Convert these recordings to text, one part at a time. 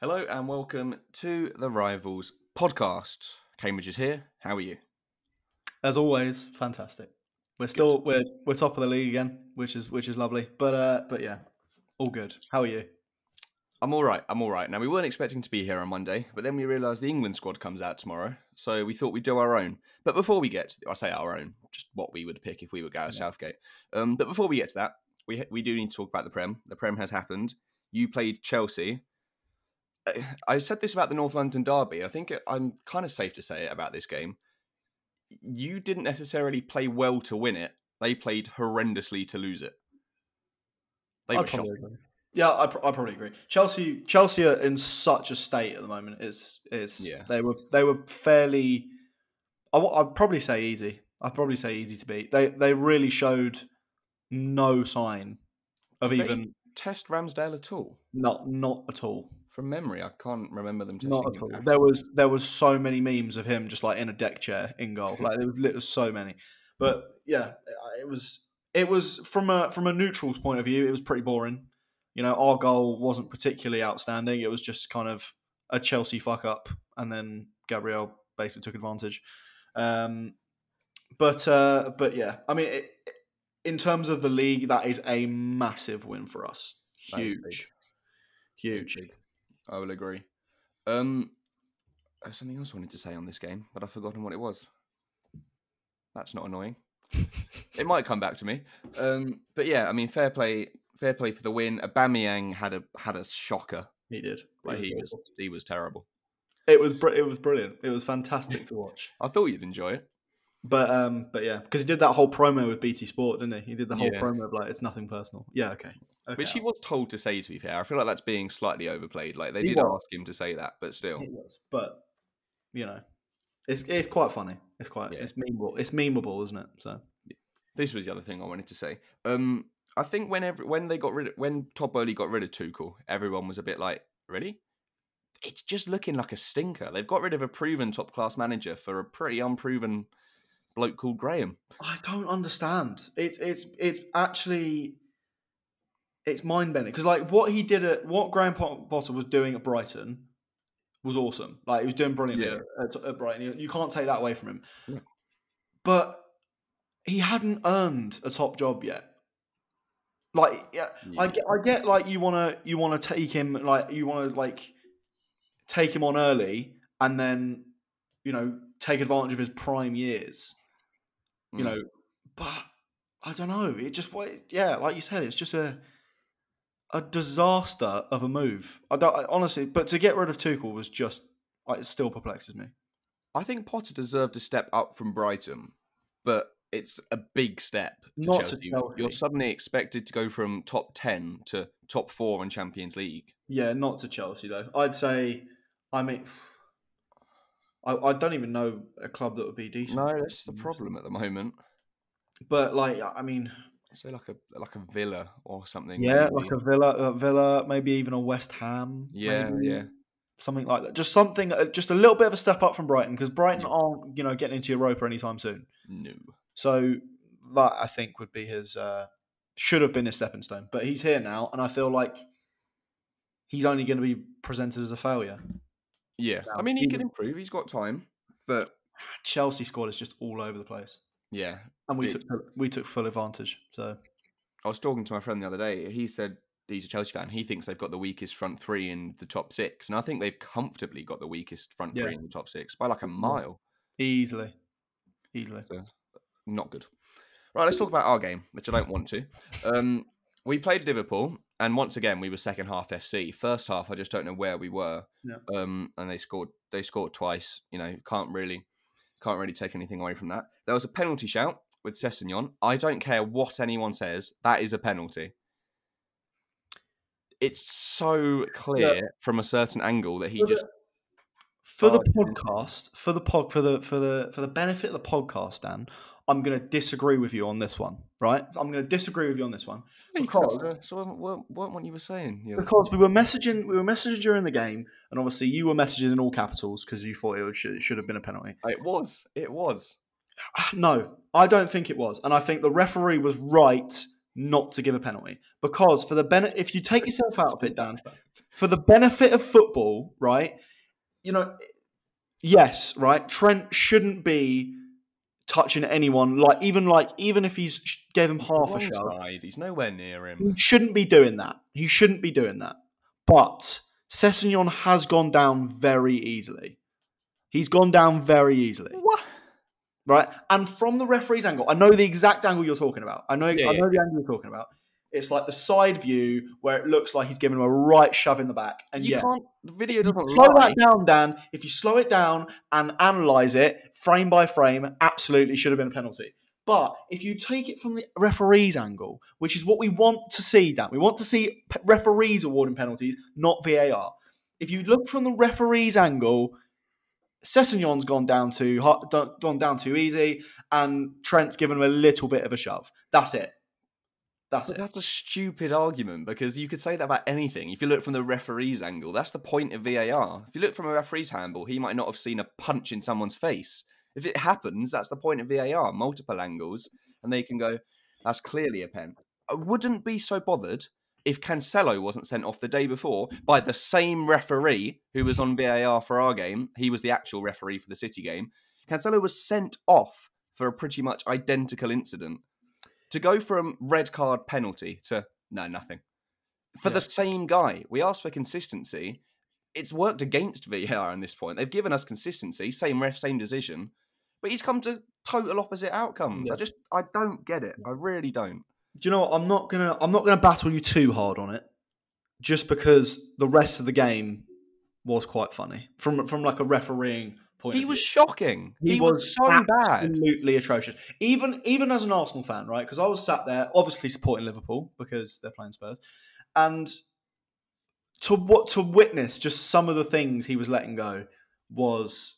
Hello and welcome to the Rivals podcast. Cambridge is here. How are you? As always, fantastic. We're still we're top of the league again, which is lovely. But yeah, all good. How are you? I'm all right. Now, we weren't expecting to be here on Monday, but then we realised the England squad comes out tomorrow, so we thought we'd do our own. But before we get to, I say our own, just what we would pick if we were Gareth Southgate. But before we get to that, we do need to talk about the Prem. The Prem has happened. You played Chelsea. I said this about the North London derby. I think I'm kind of safe to say it about this game. You didn't necessarily play well to win it. They played horrendously to lose it. They were shocking. Yeah, I probably agree. Chelsea are in such a state at the moment. It's They were fairly. I'd probably say easy. I'd probably say easy to beat. They really showed no sign of even test Ramsdale at all. Not at all. From memory, I can't remember them testing him. Not at all. There was so many memes of him just like in a deck chair in goal. Like there was so many. But yeah, it was from a neutral's point of view, it was pretty boring. You know, our goal wasn't particularly outstanding. It was just kind of a Chelsea fuck up, and then Gabriel basically took advantage. But yeah, I mean, in terms of the league, that is a massive win for us. Huge. I will agree. Something else I wanted to say on this game, but I've forgotten what it was. That's not annoying. It might come back to me. But yeah, I mean, fair play for the win. Aubameyang had a shocker. He did. Like, he was terrible. It was brilliant. It was fantastic to watch. I thought you'd enjoy it. But yeah, because he did that whole promo with BT Sport, didn't he? He did the whole promo of like, it's nothing personal. Yeah, okay. Which he was told to say, to be fair. I feel like that's being slightly overplayed. Like they did ask him to say that, but still. He was. But, you know, it's quite funny. It's quite, it's memeable. It's memeable, isn't it? So this was the other thing I wanted to say. I think when Todd Boehly got rid of Tuchel, everyone was a bit like, really? It's just looking like a stinker. They've got rid of a proven top-class manager for a pretty unproven bloke called Graham. I don't understand. It's actually it's mind-bending because like what Graham Potter was doing at Brighton was awesome. Like he was doing brilliantly at Brighton. You can't take that away from him. Yeah. But he hadn't earned a top job yet. Like I get like you want to take him on early and then you know take advantage of his prime years. You know, but I don't know. It just, like you said, it's just a disaster of a move. Honestly, but to get rid of Tuchel was just, it still perplexes me. I think Potter deserved a step up from Brighton, but it's a big step to Chelsea. You're suddenly expected to go from top 10 to top 4 in Champions League. Yeah, not to Chelsea, though. I'd say, I mean, I don't even know a club that would be decent. No, that's the problem at the moment. But like, I mean, so like a Villa or something. Yeah, maybe. Like a Villa, maybe even a West Ham. Yeah, maybe. Yeah, something like that. Just something, just a little bit of a step up from Brighton because Brighton aren't, getting into Europa anytime soon. No. So that I think would be his should have been his stepping stone, but he's here now, and I feel like he's only going to be presented as a failure. Yeah, I mean, he can improve. He's got time, but Chelsea squad is just all over the place. Yeah, and we took full advantage. So I was talking to my friend the other day. He said he's a Chelsea fan. He thinks they've got the weakest front three in the top six, and I think they've comfortably got the weakest front three in the top six by like a mile, easily. So, not good. Right, let's talk about our game, which I don't want to. We played Liverpool. And once again, we were second half FC. First half, I just don't know where we were. Yeah. And they scored twice. You know, can't really take anything away from that. There was a penalty shout with Sessegnon. I don't care what anyone says. That is a penalty. It's so clear from a certain angle that he for the benefit of the podcast, Dan, I'm going to disagree with you on this one, right? Because what you were saying. Because we were messaging during the game, and obviously you were messaging in all capitals because you thought it should have been a penalty. It was. No, I don't think it was, and I think the referee was right not to give a penalty because if you take yourself out of it, Dan, for the benefit of football, right? You know, yes, right? Trent shouldn't be touching anyone, even if he's gave him half a shot. He's nowhere near him. He shouldn't be doing that. But Sessegnon has gone down very easily. What? Right? And from the referee's angle, I know the exact angle you're talking about. I know the angle you're talking about. It's like the side view where it looks like he's giving him a right shove in the back. And you can't, the video doesn't slow that down, Dan. If you slow it down and analyse it frame by frame, absolutely should have been a penalty. But if you take it from the referee's angle, which is what we want to see, Dan, we want to see referees awarding penalties, not VAR. If you look from the referee's angle, Sessegnon's gone down too easy, and Trent's given him a little bit of a shove. That's it. That's a stupid argument, because you could say that about anything. If you look from the referee's angle, that's the point of VAR. If you look from a referee's handball, he might not have seen a punch in someone's face. If it happens, that's the point of VAR, multiple angles, and they can go, that's clearly a pen. I wouldn't be so bothered if Cancelo wasn't sent off the day before by the same referee who was on VAR for our game. He was the actual referee for the City game. Cancelo was sent off for a pretty much identical incident. To go from red card penalty to nothing. For the same guy. We asked for consistency. It's worked against VAR at this point. They've given us consistency, same ref, same decision. But he's come to total opposite outcomes. Yeah. I don't get it. I really don't. Do you know what? I'm not gonna battle you too hard on it. Just because the rest of the game was quite funny. From like a refereeing point of view. Was shocking. He was so bad. Absolutely atrocious. Even as an Arsenal fan, right? Because I was sat there, obviously supporting Liverpool because they're playing Spurs, and to witness just some of the things he was letting go was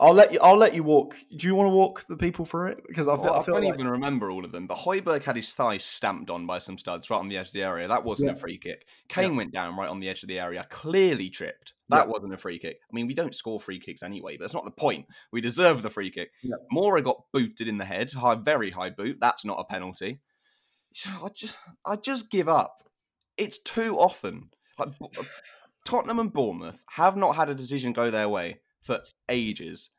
I'll let you walk. Do you want to walk the people through it? Because I can't even remember all of them. But Højbjerg had his thigh stamped on by some studs right on the edge of the area. That wasn't a free kick. Kane went down right on the edge of the area, clearly tripped. That wasn't a free kick. I mean, we don't score free kicks anyway, but that's not the point. We deserve the free kick. Yeah. Mora got booted in the head, very high boot. That's not a penalty. So I just give up. It's too often. Like, Tottenham and Bournemouth have not had a decision go their way for ages.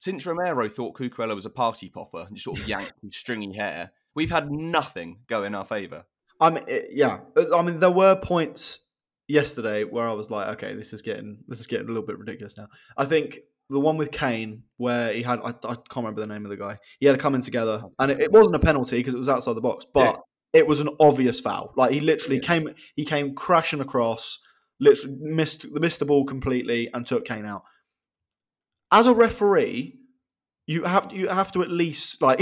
Since Romero thought Cucurella was a party popper and just sort of yanked his stringy hair, we've had nothing go in our favour. I mean, there were points yesterday where I was like, okay, this is getting a little bit ridiculous now. I think the one with Kane where he had, I can't remember the name of the guy, he had a come in together, and it wasn't a penalty because it was outside the box, but it was an obvious foul. Like, he literally came crashing across, literally missed the ball completely and took Kane out. As a referee, you have to at least like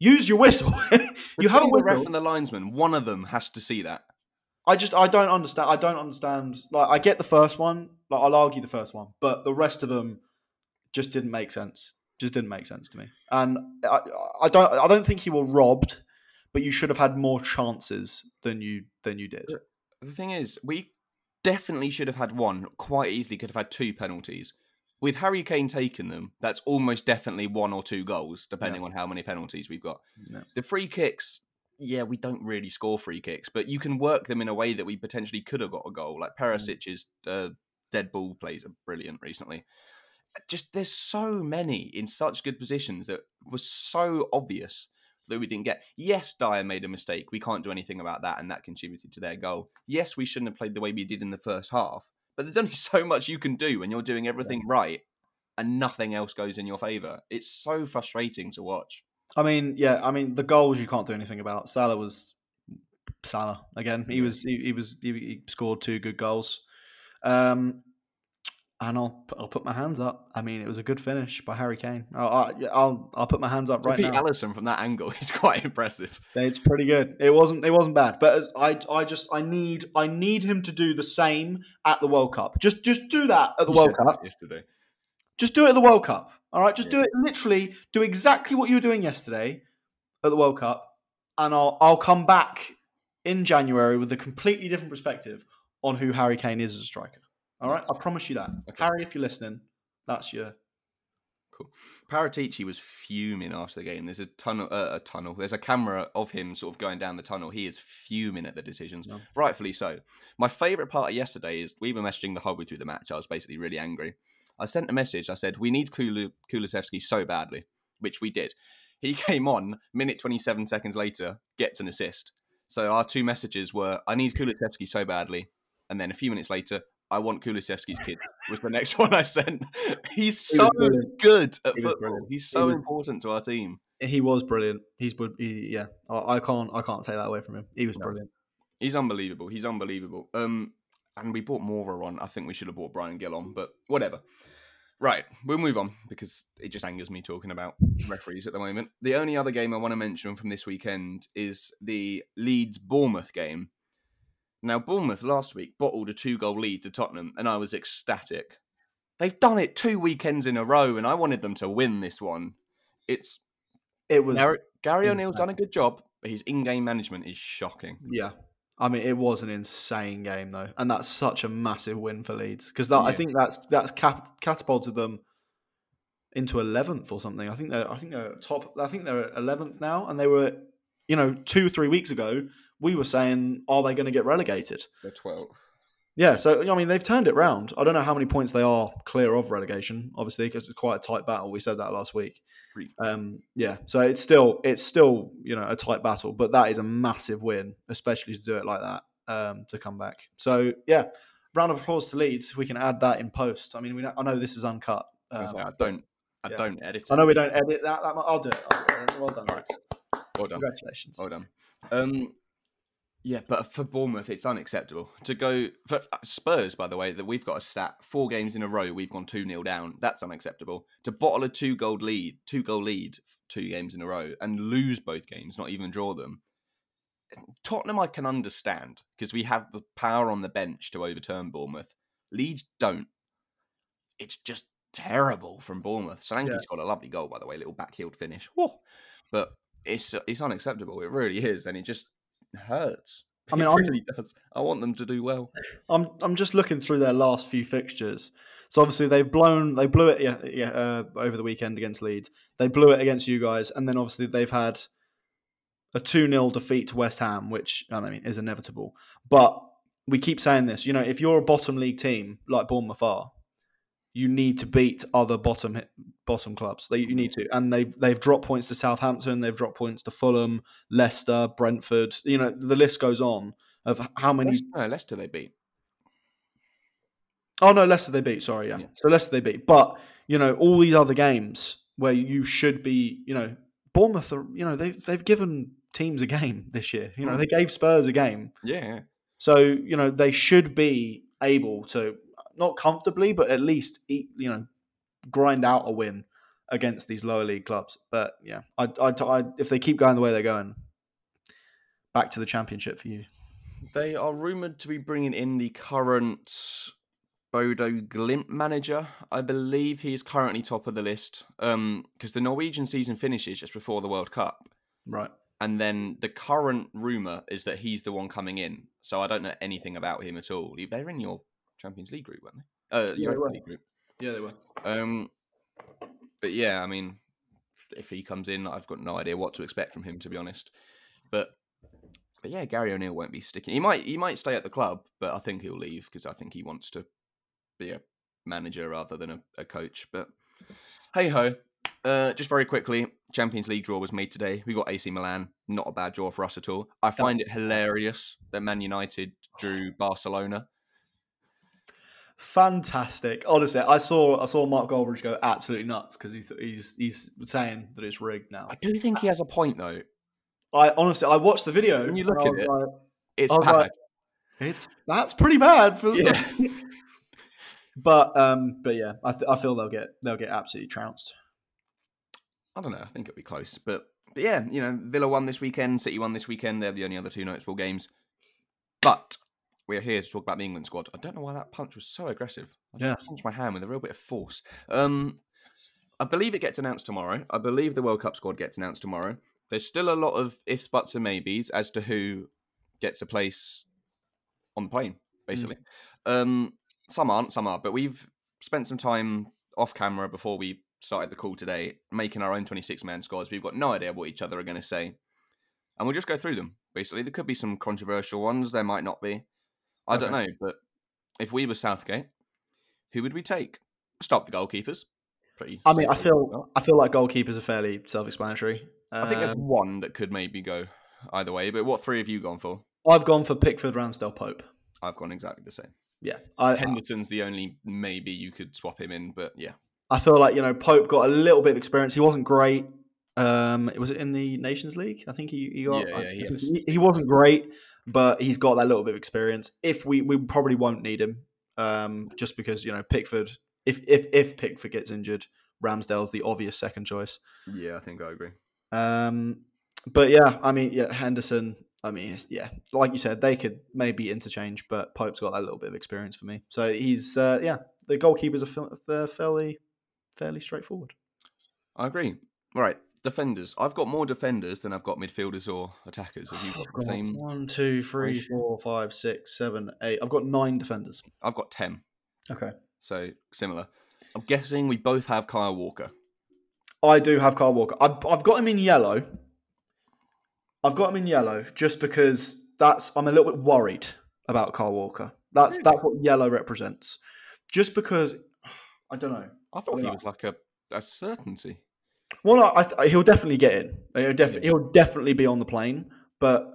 use your whistle. You have a whistle. The ref and the linesman, one of them has to see that. I don't understand. Like, I get the first one. Like, I'll argue the first one, but the rest of them just didn't make sense. To me. And I don't think you were robbed, but you should have had more chances than you did. The thing is, we definitely should have had one. Quite easily could have had two penalties. With Harry Kane taking them, that's almost definitely one or two goals, depending on how many penalties we've got. Yeah. The free kicks, we don't really score free kicks, but you can work them in a way that we potentially could have got a goal. Like, Perisic's dead ball plays are brilliant recently. Just, there's so many in such good positions that was so obvious that we didn't get. Yes, Dyer made a mistake. We can't do anything about that, and that contributed to their goal. Yes, we shouldn't have played the way we did in the first half. But there's only so much you can do when you're doing everything right and nothing else goes in your favour. It's so frustrating to watch. I mean, the goals you can't do anything about. Salah was Salah again. He scored two good goals. And I'll put my hands up. I mean, it was a good finish by Harry Kane. I'll put my hands up right now. Alisson from that angle is quite impressive. It's pretty good. It wasn't bad. But as I need him to do the same at the World Cup. Just do that at the World Cup yesterday. Just do it at the World Cup. All right. Just do it. Literally, do exactly what you were doing yesterday at the World Cup, and I'll come back in January with a completely different perspective on who Harry Kane is as a striker. All right, I promise you that. Okay. Harry, if you're listening, that's your Cool. Paratici was fuming after the game. There's a tunnel. There's a camera of him sort of going down the tunnel. He is fuming at the decisions, rightfully so. My favourite part of yesterday is we were messaging the whole way through the match. I was basically really angry. I sent a message. I said, we need Kulusevski so badly, which we did. He came on, minute 27 seconds later, gets an assist. So our two messages were, I need Kulusevski so badly. And then a few minutes later, I want Kulusevski's kid was the next one I sent. He's so good at football. He's so important to our team. He was brilliant. Yeah. I can't take that away from him. He was brilliant. He's unbelievable. And we bought Moura on. I think we should have bought Bryan Gill on, but whatever. Right, we'll move on because it just angers me talking about referees at the moment. The only other game I want to mention from this weekend is the Leeds-Bournemouth game. Now, Bournemouth last week bottled a 2-goal lead to Tottenham, and I was ecstatic. They've done it 2 weekends in a row, and I wanted them to win this one. It was Gary O'Neill's done a good job, but his in-game management is shocking. Yeah. I mean, it was an insane game, though. And that's such a massive win for Leeds. Because I think that's catapulted them into 11th or something. I think they're 11th now. And they were, 2-3 weeks ago, we were saying, are they going to get relegated? They're 12th. Yeah, so, I mean, they've turned it round. I don't know how many points they are clear of relegation, obviously, because it's quite a tight battle. We said that last week. Yeah, so it's still a tight battle, but that is a massive win, especially to do it like that, to come back. So, yeah, round of applause to Leeds. If we can add that in post. I mean, I know this is uncut. I don't edit it. I know we don't edit that much. I'll do it. Well done, all right. Well done. Congratulations. Well done. Yeah, but for Bournemouth, it's unacceptable. To go for Spurs, by the way, that we've got a stat, 4 games in a row, we've gone 2-0 down. That's unacceptable. To bottle a 2-goal lead, 2 games in a row, and lose both games, not even draw them. Tottenham, I can understand, because we have the power on the bench to overturn Bournemouth. Leeds don't. It's just terrible from Bournemouth. Solanke's got a lovely goal, by the way, little back-heeled finish. Whoa. But it's unacceptable. It really is, and it just hurts. I mean, it really does. I want them to do well. I'm just looking through their last few fixtures. So obviously they blew it over the weekend against Leeds. They blew it against you guys, and then obviously they've had a 2-0 defeat to West Ham, which I mean is inevitable. But we keep saying this, if you're a bottom league team like Bournemouth are, you need to beat other bottom clubs. You need to, and they've dropped points to Southampton, they've dropped points to Fulham, Leicester, Brentford. The list goes on of how many. Leicester they beat. Oh no, Leicester they beat. Sorry, yeah. So Leicester they beat, but all these other games where you should be. Bournemouth are, they've given teams a game this year. They gave Spurs a game. Yeah. So they should be able to. Not comfortably, but at least grind out a win against these lower league clubs. But yeah, if they keep going the way they're going, back to the Championship for you. They are rumoured to be bringing in the current Bodo Glimt manager. I believe he is currently top of the list because the Norwegian season finishes just before the World Cup. Right. And then the current rumour is that he's the one coming in. So I don't know anything about him at all. They're in your Champions League group, weren't they? They were. But yeah, I mean, if he comes in, I've got no idea what to expect from him, to be honest. But yeah, Gary O'Neill won't be sticking. He might stay at the club, but I think he'll leave because I think he wants to be a manager rather than a coach. But hey ho. Just very quickly, Champions League draw was made today. We got AC Milan. Not a bad draw for us at all. I find it hilarious that Man United drew Barcelona. Fantastic. Honestly, I saw Mark Goldbridge go absolutely nuts because he's saying that it's rigged now. I do think he has a point though. I watched the video. When you look at it, like, it's bad. Like, that's pretty bad for something. But yeah, I feel they'll get absolutely trounced. I don't know. I think it'll be close. But yeah, Villa won this weekend, City won this weekend. They're the only other two noticeable games. But we are here to talk about the England squad. I don't know why that punch was so aggressive. I punched my hand with a real bit of force. I believe it gets announced tomorrow. I believe the World Cup squad gets announced tomorrow. There's still a lot of ifs, buts and maybes as to who gets a place on the plane, basically. Some aren't, some are. But we've spent some time off camera before we started the call today, making our own 26-man squads. We've got no idea what each other are going to say. And we'll just go through them, basically. There could be some controversial ones. There might not be. I don't know, but if we were Southgate, who would we take? Stop the goalkeepers. Pretty. I mean, I feel like goalkeepers are fairly self-explanatory. I think there's one that could maybe go either way. But what three have you gone for? I've gone for Pickford, Ramsdale, Pope. I've gone exactly the same. Yeah, Henderson's the only maybe you could swap him in, but yeah. I feel like, you know, Pope got a little bit of experience. He wasn't great. Was it in the Nations League? I think he got. Yeah, he wasn't great, but he's got that little bit of experience. If we probably won't need him, just because, you know, Pickford. If Pickford gets injured, Ramsdale's the obvious second choice. Yeah, I think I agree. But yeah, I mean, yeah, Henderson. I mean, yeah, like you said, they could maybe interchange, but Pope's got that little bit of experience for me. So he's, yeah, the goalkeepers are fairly straightforward. I agree. All right, defenders. I've got more defenders than I've got midfielders or attackers. Have you got the same? 1, 2, 3, 4, 5, 6, 7, 8. I've got 9 defenders. I've got 10. Okay. So similar. I'm guessing we both have Kyle Walker. I do have Kyle Walker. I've got him in yellow. I've got him in yellow just because I'm a little bit worried about Kyle Walker. That's what yellow represents. Just because, I don't know. I thought he was like a certainty. Well, no, he'll definitely get in. He'll definitely be on the plane, but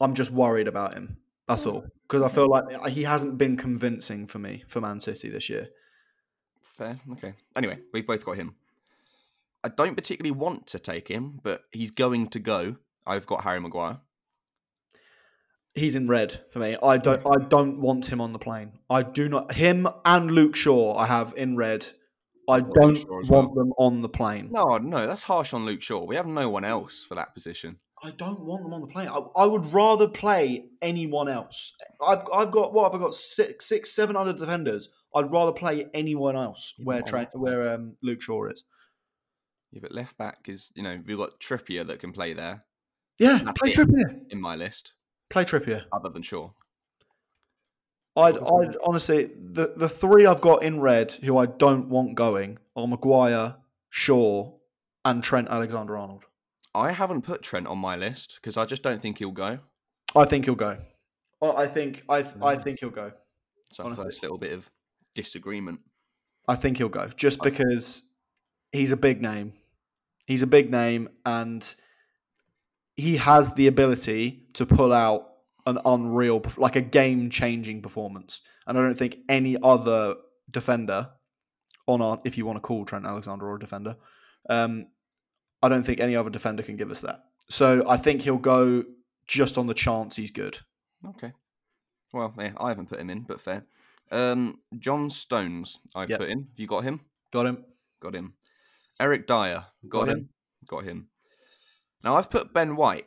I'm just worried about him. That's all. Because I feel like he hasn't been convincing for me for Man City this year. Fair. Okay. Anyway, we've both got him. I don't particularly want to take him, but he's going to go. I've got Harry Maguire. He's in red for me. I don't want him on the plane. I do not. Him and Luke Shaw I have in red. I don't want them on the plane. No, that's harsh on Luke Shaw. We have no one else for that position. I don't want them on the plane. I would rather play anyone else. I've got 6, 7 other defenders. I'd rather play anyone else where Luke Shaw is. Yeah, but left back is, you know, we've got Trippier that can play there. Yeah, play Trippier. In my list. Play Trippier. Other than Shaw. I'd honestly, the three I've got in red who I don't want going are Maguire, Shaw, and Trent Alexander-Arnold. I haven't put Trent on my list because I just don't think he'll go. I think he'll go. I think he'll go. It's our first little bit of disagreement. I think he'll go just because he's a big name. He's a big name and he has the ability to pull out an unreal, like a game-changing performance. And I don't think any other defender if you want to call Trent Alexander-Arnold a defender, I don't think any other defender can give us that. So I think he'll go just on the chance he's good. Okay. Well, yeah, I haven't put him in, but fair. John Stones, I've put in. Have you got him? Got him. Got him. Eric Dyer, got him. Got him. Now, I've put Ben White.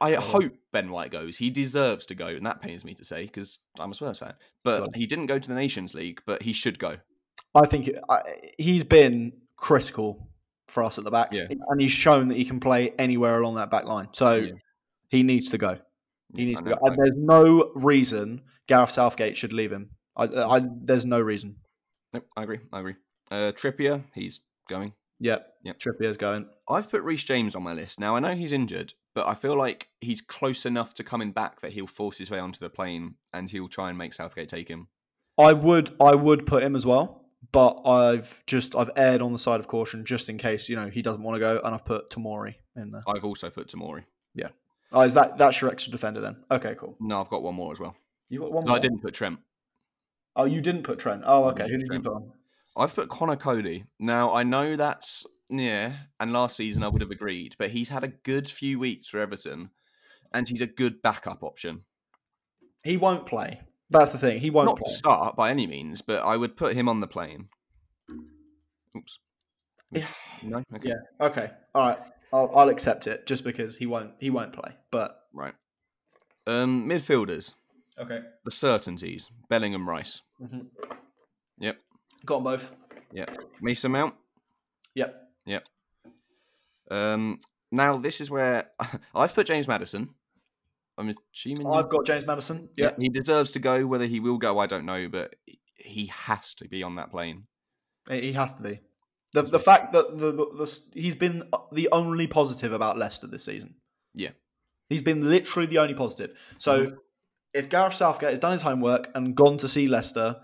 I hope Ben White goes. He deserves to go, and that pains me to say because I'm a Spurs fan. But he didn't go to the Nations League, but he should go. I think he's been critical for us at the back, and he's shown that he can play anywhere along that back line. So he needs to go. He needs to go. And there's no reason Gareth Southgate should leave him. There's no reason. Nope, I agree. Trippier, he's going. Yep. Trippier's going. I've put Reece James on my list. Now, I know he's injured, but I feel like he's close enough to coming back that he'll force his way onto the plane and he'll try and make Southgate take him. I would put him as well, but I've erred on the side of caution just in case, you know, he doesn't want to go, and I've put Tomori in there. I've also put Tomori. Yeah. Oh, is that's your extra defender then? Okay, cool. No, I've got one more as well. You've got one more? I didn't put Trent. Oh, you didn't put Trent. Oh, okay. Who did you put on? I've put Connor Cody. Now, I know that's and last season I would have agreed, but he's had a good few weeks for Everton, and he's a good backup option. He won't play. That's the thing. He won't play. Not to start by any means, but I would put him on the plane. Oops. Yeah. No? Okay. Yeah. Okay. All right. I'll accept it just because he won't play. But right. Midfielders. Okay. The certainties. Bellingham, Rice. Mm-hmm. Yep. Got them both. Yep. Mason Mount. Yep. Now this is where I've put James Maddison. I'm assuming I've got James Maddison. Yeah. He deserves to go. Whether he will go, I don't know, but he has to be on that plane. He has to be. The fact that he's been the only positive about Leicester this season. Yeah. He's been literally the only positive. So if Gareth Southgate has done his homework and gone to see Leicester,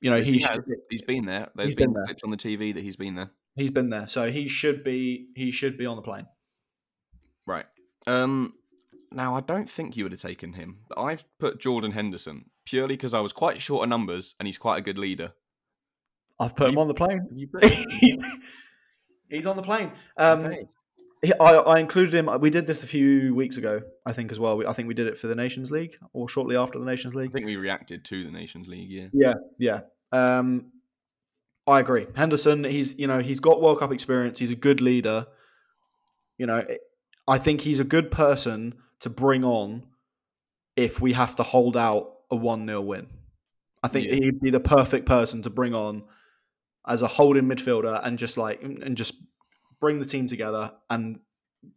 you know, he's been there. There's been a glitch on the TV that he's been there. He's been there. So he should be on the plane. Right. Now, I don't think you would have taken him, but I've put Jordan Henderson purely because I was quite short on numbers and he's quite a good leader. I've put him on the plane. He's on the plane. Okay. I included him. We did this a few weeks ago, I think, as well. I think we did it for the Nations League or shortly after the Nations League. I think we reacted to the Nations League, yeah. I agree. Henderson, he's got World Cup experience. He's a good leader. You know, I think he's a good person to bring on if we have to hold out a 1-0 win. I think he'd be the perfect person to bring on as a holding midfielder and just bring the team together and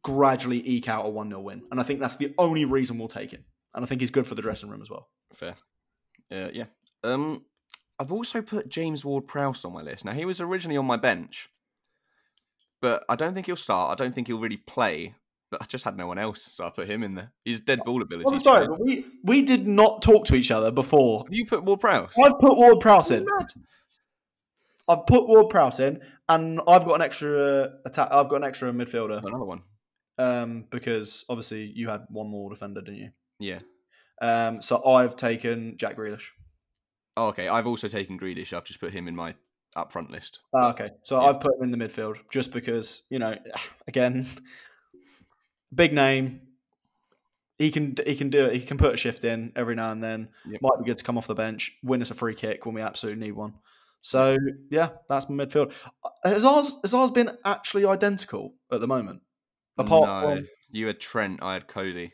gradually eke out a 1-0 win. And I think that's the only reason we'll take him. And I think he's good for the dressing room as well. Fair. Yeah. I've also put James Ward-Prowse on my list. Now, he was originally on my bench, but I don't think he'll start. I don't think he'll really play. But I just had no one else, so I put him in there. His dead ball ability. I'm sorry, but we did not talk to each other before. Have you put Ward-Prowse? I've put Ward-Prowse in. I've put Ward-Prowse in, and I've got an extra attack. I've got an extra midfielder. Another one. Because obviously you had one more defender, didn't you? Yeah. So I've taken Jack Grealish. Oh, okay. I've also taken Grealish. I've just put him in my up front list. Oh, okay. So I've put him in the midfield just because, you know, again. Big name. He can do it. He can put a shift in every now and then. Yep. Might be good to come off the bench, win us a free kick when we absolutely need one. So, yeah, that's my midfield. Has ours been actually identical at the moment? Apart from... You had Trent, I had Cody.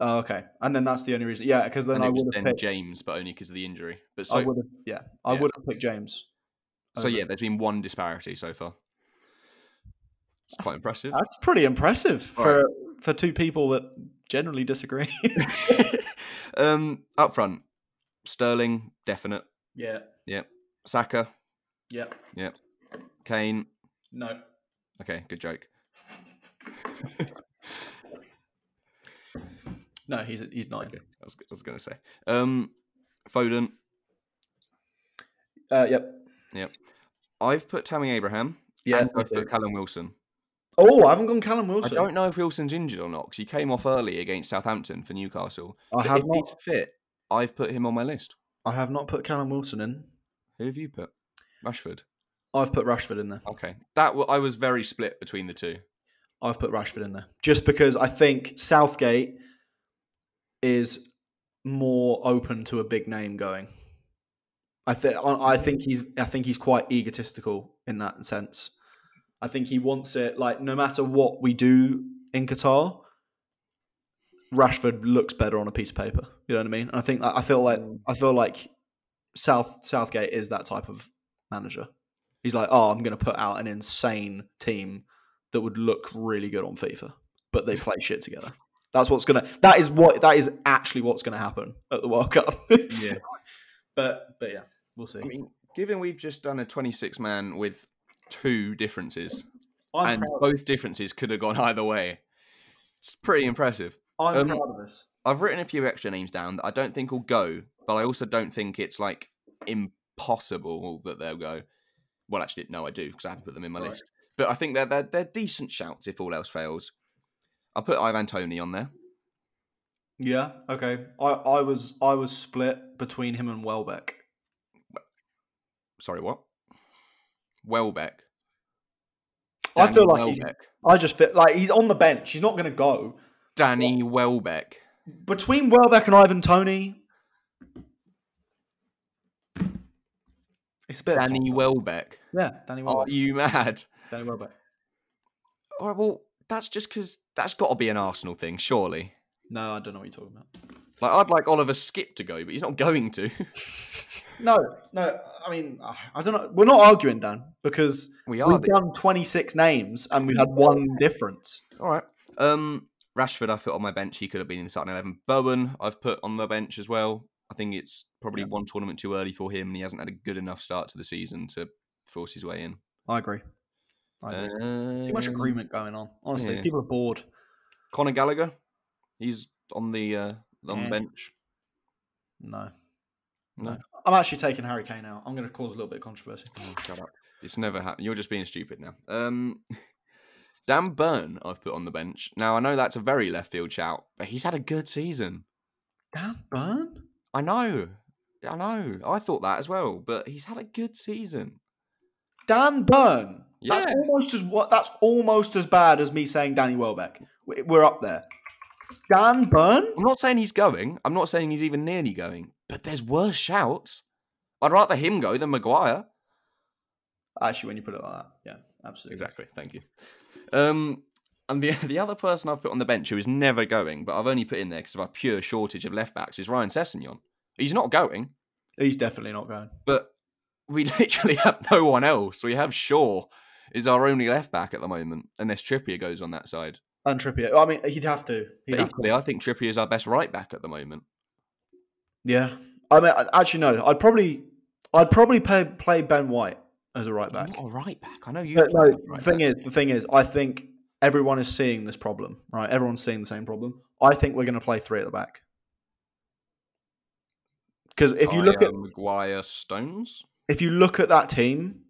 Oh, okay. And then that's the only reason. Yeah, because then I would have picked James, but only because of the injury. But so, I would have picked James. So, yeah, there's been one disparity so far. That's quite impressive. That's pretty impressive for two people that generally disagree. Up front, Sterling, definite. Yeah. Saka. Yeah. Kane. No. Okay, good joke. No, he's not. Okay. I was going to say. Foden. Yep. I've put Tammy Abraham. Yeah, and I've put Callum Wilson. Oh, I haven't gone Callum Wilson. I don't know if Wilson's injured or not because he came off early against Southampton for Newcastle. If he's fit, I've put him on my list. I have not put Callum Wilson in. Who have you put? Rashford. I've put Rashford in there. Okay. I was very split between the two. I've put Rashford in there. Just because I think Southgate is more open to a big name going. I think he's quite egotistical in that sense. I think he wants it, like, no matter what we do in Qatar, Rashford looks better on a piece of paper. You know what I mean? And I think that, I feel like Southgate is that type of manager. He's like, oh, I'm going to put out an insane team that would look really good on FIFA, but they play shit together. That is actually what's going to happen at the World Cup. Yeah, but yeah, we'll see. I mean, given we've just done a 26 man with two differences, both differences could have gone either way. It's pretty impressive. I'm proud of this. I've written a few extra names down that I don't think will go, but I also don't think it's like impossible that they'll go. Well, actually, no, I do because I have to put them in my list. But I think they're decent shouts if all else fails. I'll put Ivan Toney on there. Yeah. Okay. I was split between him and Welbeck. Sorry, what? Welbeck. Danny, I feel like Welbeck. He's on the bench. He's not going to go. Danny Welbeck. Between Welbeck and Ivan Toney, it's a bit. Danny Welbeck. Yeah, Danny Welbeck. Are you mad? Danny Welbeck. All right. Well, that's just because that's got to be an Arsenal thing, surely. No, I don't know what you're talking about. Like, I'd like Oliver Skipp to go, but he's not going to. No. I mean, I don't know. We're not arguing, Dan, because we've done 26 names and we had one difference. All right. Rashford, I put on my bench. He could have been in the starting 11. Bowen, I've put on the bench as well. I think it's probably one tournament too early for him, and he hasn't had a good enough start to the season to force his way in. I agree. Too much agreement going on. Honestly, people are bored. Conor Gallagher, he's on the bench. No. I'm actually taking Harry Kane out. I'm going to cause a little bit of controversy. Oh, shut up. It's never happened. You're just being stupid now. Dan Burn, I've put on the bench. Now, I know that's a very left field shout, but he's had a good season. Dan Burn? I know. I thought that as well, but he's had a good season. Dan Burn? Yeah. That's almost as bad as me saying Danny Welbeck. We're up there. Dan Burn? I'm not saying he's going. I'm not saying he's even nearly going. But there's worse shouts. I'd rather him go than Maguire. Actually, when you put it like that, yeah, absolutely. Exactly. Thank you. And the other person I've put on the bench who is never going, but I've only put in there because of our pure shortage of left backs, is Ryan Sessegnon. He's not going. He's definitely not going. But we literally have no one else. We have Shaw is our only left back at the moment, unless Trippier goes on that side. And Trippier, I mean, he'd have to. I think Trippier is our best right back at the moment. Yeah, I mean, actually, no. I'd probably play Ben White as a right back. He's not a right back, I know you. No, the thing is, I think everyone is seeing this problem, right? Everyone's seeing the same problem. I think we're going to play three at the back because if you look at Maguire, Stones, if you look at that team,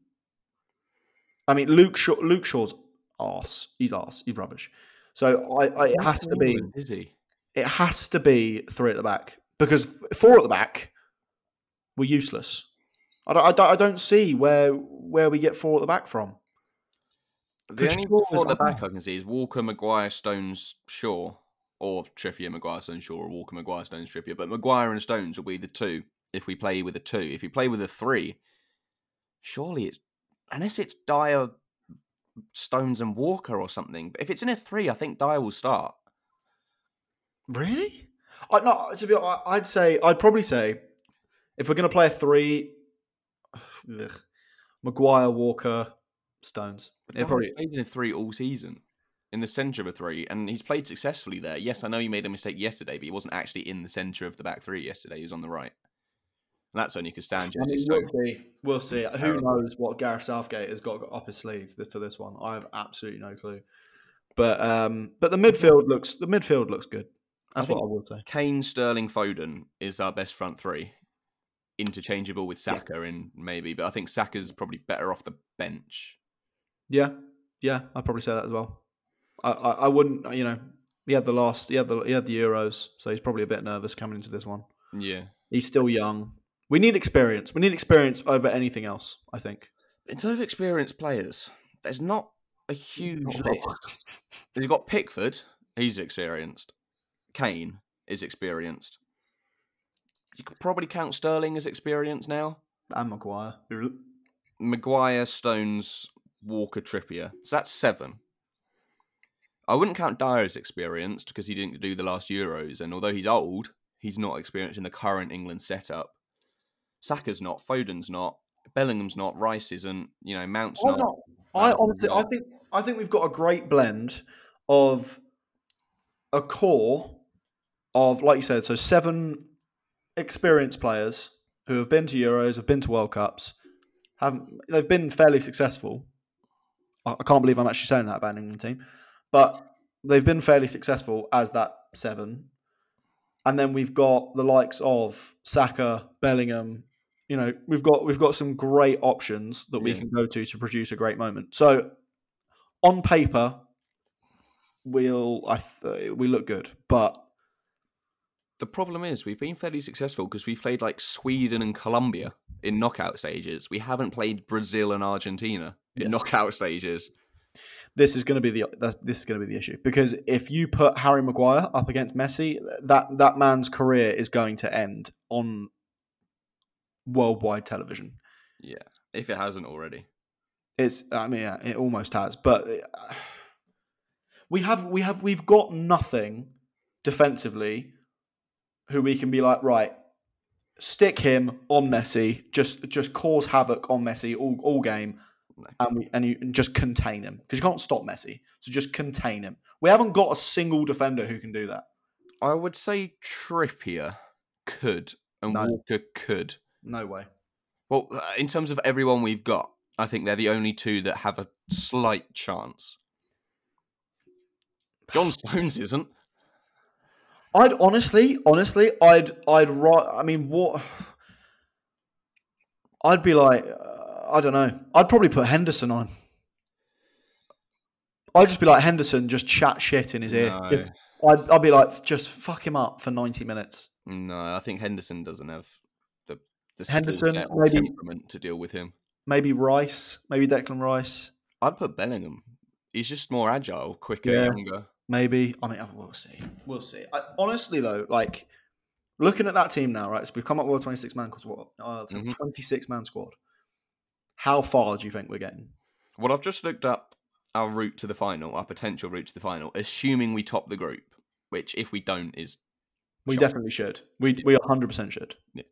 I mean, Luke Shaw's arse. He's arse. He's rubbish. So it has to be. Is he? It has to be three at the back. Because four at the back were useless. I don't see where we get four at the back from. The only four at the back I can see is Walker, Maguire, Stones, Shaw, or Trippier, Maguire, Stones, Shaw, or Walker, Maguire, Stones, Trippier. But Maguire and Stones will be the two if we play with a two. If you play with a three, surely it's... Unless it's Dyer, Stones and Walker or something. But if it's in a three, I think Dyer will start. Really? I'd probably say if we're going to play a three, Maguire, Walker, Stones. He's played in a three all season, in the centre of a three, and he's played successfully there. Yes, I know he made a mistake yesterday, but he wasn't actually in the centre of the back three yesterday. He was on the right. And that's only because Sanchez is so... We'll see. Who knows what Gareth Southgate has got up his sleeve for this one. I have absolutely no clue. But the midfield looks good. That's what I would say. Kane, Sterling, Foden is our best front three. Interchangeable with Saka in maybe, but I think Saka's probably better off the bench. Yeah, I'd probably say that as well. I wouldn't, you know, he had the Euros, so he's probably a bit nervous coming into this one. Yeah, he's still young. We need experience. We need experience over anything else, I think. In terms of experienced players, there's not a huge list. You've got Pickford. He's experienced. Kane is experienced. You could probably count Sterling as experienced now. And Maguire. Maguire, Stones, Walker, Trippier. So that's seven. I wouldn't count Dyer as experienced because he didn't do the last Euros. And although he's old, he's not experienced in the current England setup. Saka's not. Foden's not. Bellingham's not. Rice isn't. You know, Mount's not. I think we've got a great blend of a core... of, like you said, so seven experienced players who have been to Euros, have been to World Cups, they've been fairly successful. I can't believe I'm actually saying that about an England team, but they've been fairly successful as that seven. And then we've got the likes of Saka, Bellingham. You know, we've got some great options that we can go to produce a great moment. So on paper, we look good, but. The problem is we've been fairly successful because we've played like Sweden and Colombia in knockout stages. We haven't played Brazil and Argentina in knockout stages. This is going to be the issue because if you put Harry Maguire up against Messi, that man's career is going to end on worldwide television. Yeah, if it hasn't already. It almost has, but we've got nothing defensively. Who we can be like, right, stick him on Messi, just cause havoc on Messi all game, and just contain him because you can't stop Messi, so just contain him. We haven't got a single defender who can do that. I would say Trippier could and Walker could. No way. Well, in terms of everyone we've got, I think they're the only two that have a slight chance. John Stones isn't. I'd honestly, I'd be like, I don't know. I'd probably put Henderson on. I'd just be like, Henderson, just chat shit in his ear. No. I'd be like, just fuck him up for 90 minutes. No, I think Henderson doesn't have the Henderson, skill set or maybe, temperament to deal with him. Maybe Rice, maybe Declan Rice. I'd put Bellingham. He's just more agile, quicker, younger. Maybe. I mean, we'll see. We'll see. Honestly, though, like, looking at that team now, right, so we've come up with a 26-man squad. 26-man squad. How far do you think we're getting? Well, I've just looked up our route to the final, our potential route to the final, assuming we top the group, which if we don't is... We definitely should. We 100% should. Yeah.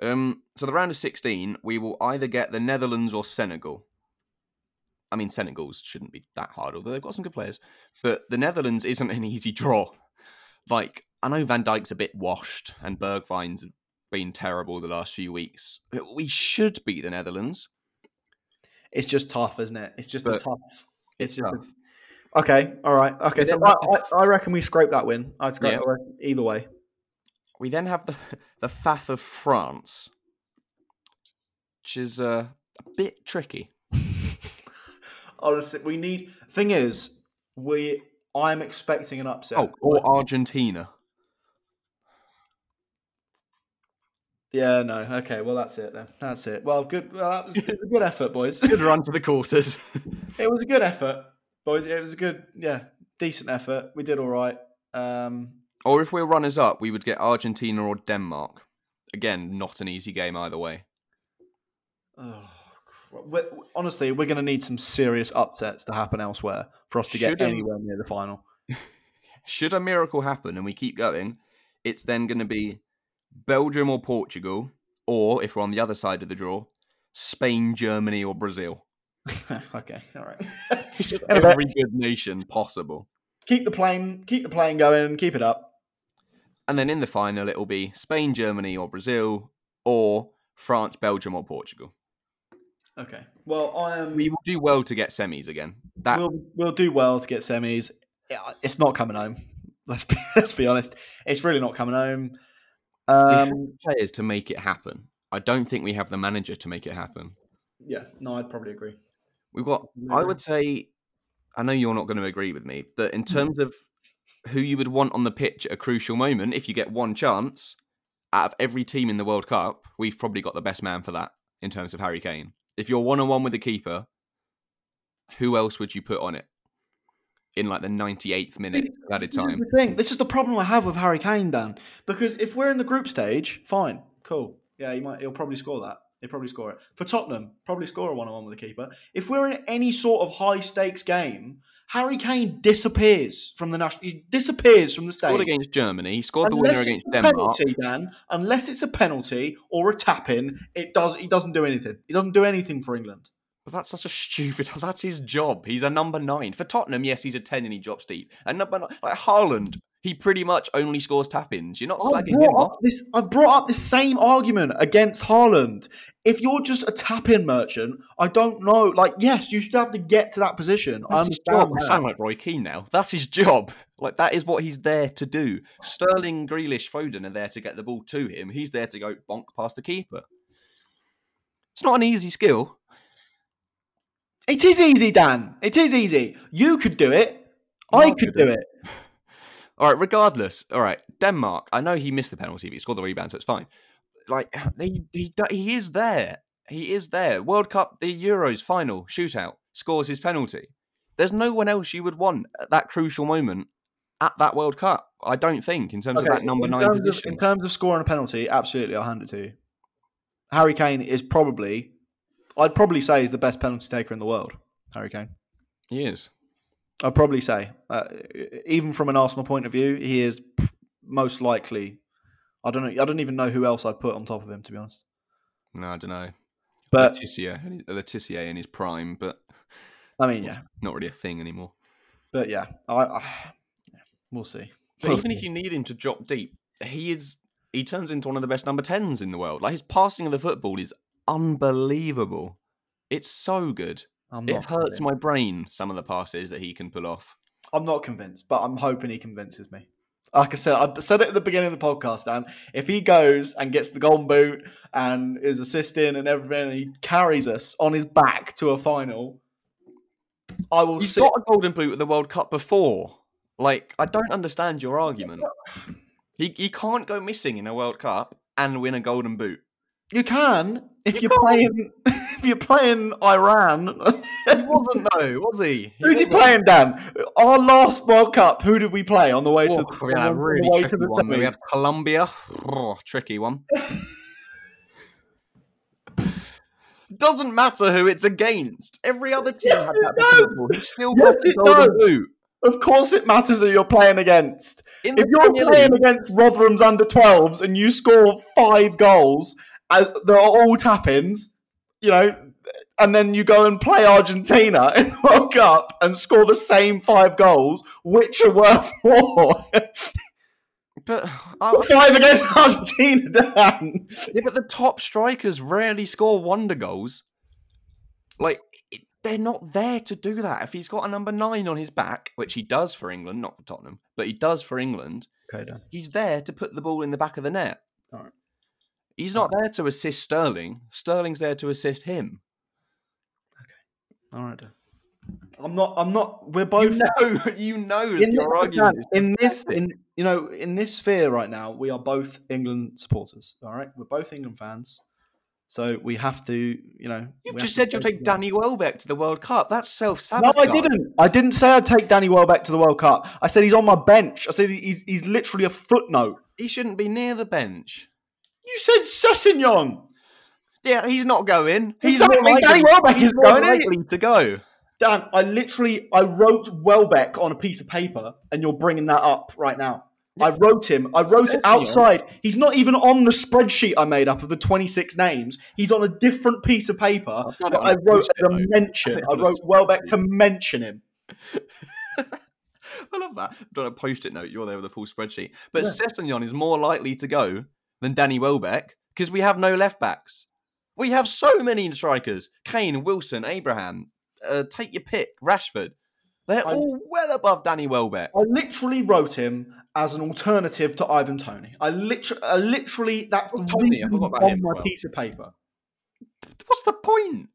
So the round of 16, we will either get the Netherlands or Senegal. I mean, Senegal's shouldn't be that hard, although they've got some good players. But the Netherlands isn't an easy draw. Like, I know Van Dijk's a bit washed and Bergwijn's been terrible the last few weeks. But we should beat the Netherlands. It's just tough, isn't it? It's just tough. It's just tough. Okay, all right. Okay, so I reckon we scrape that win. I'd scrape that win either way. We then have the faff of France, which is a bit tricky. Honestly, we need... Thing is, I'm expecting an upset. Oh, or Argentina. Yeah, no. Okay, well, that's it then. That's it. Well, good. It was a good effort, boys. Good run to the quarters. It was a good effort, boys. It was a good, decent effort. We did all right. Or if we're runners-up, we would get Argentina or Denmark. Again, not an easy game either way. Oh, honestly, we're going to need some serious upsets to happen elsewhere for us to get anywhere near the final. Should a miracle happen and we keep going, it's then going to be Belgium or Portugal, or if we're on the other side of the draw, Spain, Germany or Brazil. Okay, all right. Every good nation possible. Keep the plane going, keep it up. And then in the final, it'll be Spain, Germany or Brazil, or France, Belgium or Portugal. Okay. Well, we will do well to get semis again. We'll do well to get semis. It's not coming home. Let's be honest. It's really not coming home. We have players to make it happen. I don't think we have the manager to make it happen. Yeah. No, I'd probably agree. We've got, I would say... I know you're not going to agree with me, but in terms of who you would want on the pitch at a crucial moment, if you get one chance, out of every team in the World Cup, we've probably got the best man for that in terms of Harry Kane. If you're one-on-one with a keeper, who else would you put on it in like the 98th minute of added time? This is the thing. This is the problem I have with Harry Kane, Dan, because if we're in the group stage, fine, cool. Yeah, he'll probably score that. They'd probably score it. For Tottenham, probably score a one-on-one with the keeper. If we're in any sort of high-stakes game, Harry Kane disappears from the national... He disappears from the stage. He scored against Germany. He scored the winner against Denmark. Penalty, Dan. Unless it's a penalty or a tap-in, he doesn't do anything. He doesn't do anything for England. But that's such a stupid... That's his job. He's a number 9. For Tottenham, yes, he's a 10 and he drops deep. And number 9... Like Haaland... He pretty much only scores tap-ins. You're not slagging him off. I've brought up this same argument against Haaland. If you're just a tap-in merchant, I don't know. Like, yes, you still have to get to that position. I understand. I sound like Roy Keane now. That's his job. Like, that is what he's there to do. Sterling, Grealish, Foden are there to get the ball to him. He's there to go bonk past the keeper. It's not an easy skill. It is easy, Dan. It is easy. You could do it. I could do it. All right, regardless. All right, Denmark. I know he missed the penalty, but he scored the rebound, so it's fine. Like, he is there. He is there. World Cup, the Euros final, shootout, scores his penalty. There's no one else you would want at that crucial moment at that World Cup, I don't think, in terms of that number 9 position. In terms of scoring a penalty, absolutely, I'll hand it to you. Harry Kane is I'd probably say he's the best penalty taker in the world, Harry Kane. He is. I'd probably say, even from an Arsenal point of view, he is most likely. I don't know. I don't even know who else I'd put on top of him, to be honest. No, I don't know. But Letitia in his prime, but I mean, not really a thing anymore. But yeah, we'll see. But even if you need him to drop deep, he turns into one of the best number 10s in the world. Like his passing of the football is unbelievable. It's so good. It hurts my brain, some of the passes that he can pull off. I'm not convinced, but I'm hoping he convinces me. Like I said it at the beginning of the podcast, Dan. If he goes and gets the golden boot and is assisting and everything, and he carries us on his back to a final, I will see. He's got a golden boot at the World Cup before. Like, I don't understand your argument. He can't go missing in a World Cup and win a golden boot. You can if you're playing Iran. He wasn't though, was he? Who's he playing, Dan? Our last World Cup, who did we play on the way to the really tricky one. We have Colombia. Oh, tricky one. Doesn't matter who it's against. Every other team had that. It still does. Of course it matters who you're playing against. If you're playing against Rotherham's under-12s and you score 5 goals, they're all tap-ins, you know, and then you go and play Argentina in the World Cup and score the same 5 goals, which are worth 4. But 5 against Argentina, Dan. Yeah, but the top strikers rarely score wonder goals. Like, they're not there to do that. If he's got a number 9 on his back, which he does for England, not for Tottenham, but he does for England, okay, Dan. He's there to put the ball in the back of the net. All right. He's not there to assist Sterling. Sterling's there to assist him. Okay. All right. I'm not. We're both. You know that your argument. In this sphere right now, we are both England supporters. All right, we're both England fans, so we have to. You know, you've just said you'll take Danny Welbeck to the World Cup. That's self-sabotage. No, I didn't. I didn't say I'd take Danny Welbeck to the World Cup. I said he's on my bench. I said he's literally a footnote. He shouldn't be near the bench. You said Sessegnon. Yeah, he's not going. He's not Danny Welbeck is going likely to go. Dan, I wrote Welbeck on a piece of paper, and you're bringing that up right now. Yeah. I wrote Sessegnon. It outside. He's not even on the spreadsheet I made up of the 26 names. He's on a different piece of paper. I wrote as a mention. I wrote Welbeck to mention him. I love that. I've done a post-it note. You're there with a full spreadsheet. But yeah. Sessegnon is more likely to go than Danny Welbeck, because we have no left-backs. We have so many strikers. Kane, Wilson, Abraham, take your pick, Rashford. They're all well above Danny Welbeck. I literally wrote him as an alternative to Ivan Toney. I literally that's Toney. I forgot about him. On my piece of paper. What's the point?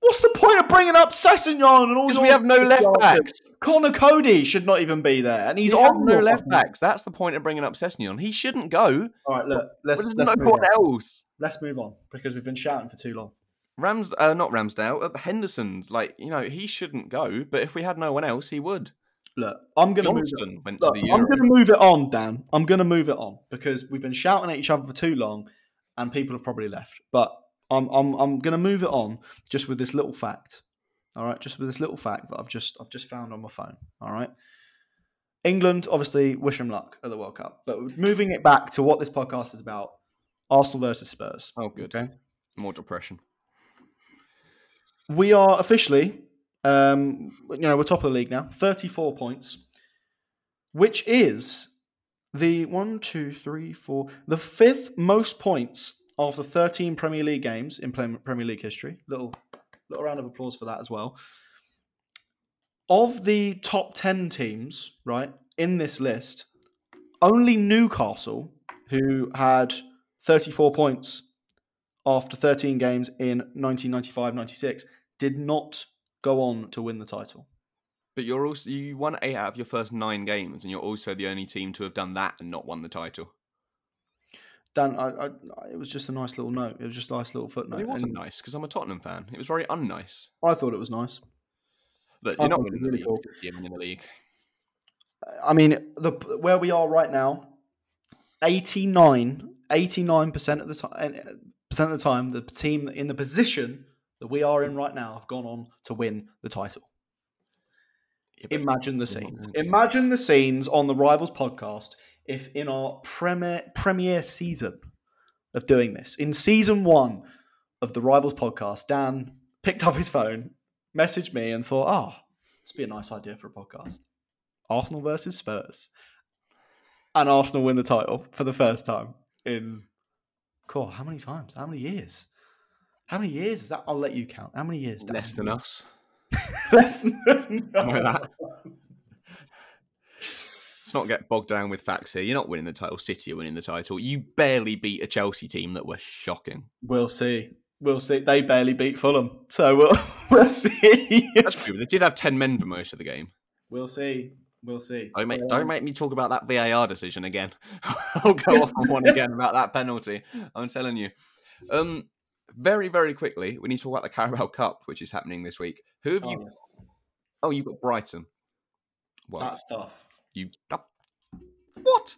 What's the point of bringing up Sessegnon and all? Because we have no left-backs. Connor Cody should not even be there. And he's on no left-backs. That's the point of bringing up Sessegnon. He shouldn't go. All right, look. Let's move on. Let's move on, because we've been shouting for too long. Henderson's. Like, you know, he shouldn't go. But if we had no one else, he would. Look, I'm going to move it on, Dan. I'm going to move it on, because we've been shouting at each other for too long and people have probably left. But I'm going to move it on just with this little fact. All right, just with this little fact that I've just found on my phone. All right. England, obviously, wish them luck at the World Cup. But moving it back to what this podcast is about, Arsenal versus Spurs. Oh, good. Okay. More depression. We are officially, we're top of the league now. 34 points, which is the 5th most points after 13 Premier League games in Premier League history. Little round of applause for that as well. Of the top 10 teams, right, in this list, only Newcastle, who had 34 points after 13 games in 1995-96, did not go on to win the title. But you won 8 out of your first 9 games, and you're also the only team to have done that and not won the title. Dan, it was just a nice little note. It was just a nice little footnote. But it wasn't nice, because I'm a Tottenham fan. It was very unnice. I thought it was nice. Look, you're not winning the league. You're in the league. I mean, where we are right now, 89% of the time, the team in the position that we are in right now have gone on to win the title. Yeah, imagine the scenes. Imagine the scenes on the Rivals podcast if in our premiere season of doing this, in season 1 of the Rivals podcast, Dan picked up his phone, messaged me and thought, this would be a nice idea for a podcast. Arsenal versus Spurs. And Arsenal win the title for the first time in, how many years? How many years is that? I'll let you count. How many years? Dan? Less than us. Less than us. Let's not get bogged down with facts here. You're not winning the title. City are winning the title. You barely beat a Chelsea team that were shocking. We'll see. We'll see. They barely beat Fulham. So we'll see. That's true. They did have 10 men for most of the game. We'll see. We'll see. Don't make me talk about that VAR decision again. I'll go off on one again about that penalty. I'm telling you. Very, very quickly, we need to talk about the Carabao Cup, which is happening this week. Who have you... Oh, you've got Brighton. Well, that's tough. What?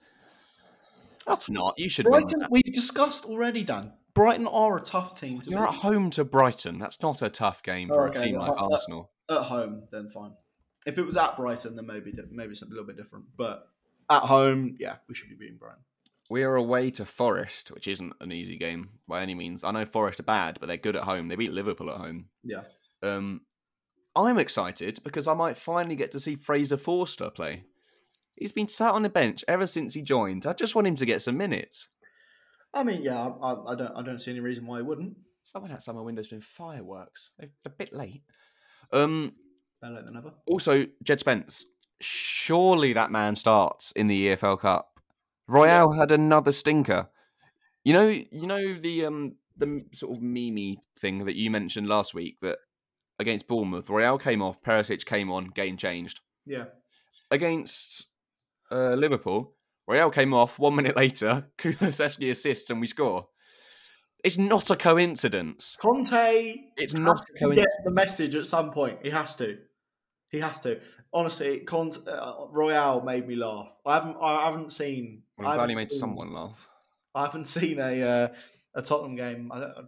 That's not. You should Brighton, win that. We've discussed already, Dan. Brighton are a tough team to You're win. At home to Brighton. That's not a tough game for a team like Arsenal. At home, then fine. If it was at Brighton, then maybe something a little bit different. But at home, yeah, we should be beating Brighton. We are away to Forest, which isn't an easy game by any means. I know Forest are bad, but they're good at home. They beat Liverpool at home. Yeah. I'm excited because I might finally get to see Fraser Forster play. He's been sat on the bench ever since he joined. I just want him to get some minutes. I mean, yeah, I don't see any reason why he wouldn't. Someone outside my window's doing fireworks. They're a bit late. Better late than ever. Also, Jed Spence. Surely that man starts in the EFL Cup. Royale had another stinker. You know the sort of meme-y thing that you mentioned last week that against Bournemouth, Royale came off, Perisic came on, game changed. Yeah. Against Liverpool, Royale came off, 1 minute later, Kulusevski assists and we score. It's not a coincidence. Conte it's not a coincidence. Get the message at some point. He has to. He has to. Honestly, Royale made me laugh. I haven't seen. Well, I'm glad he made someone laugh. I haven't seen a Tottenham game. I can't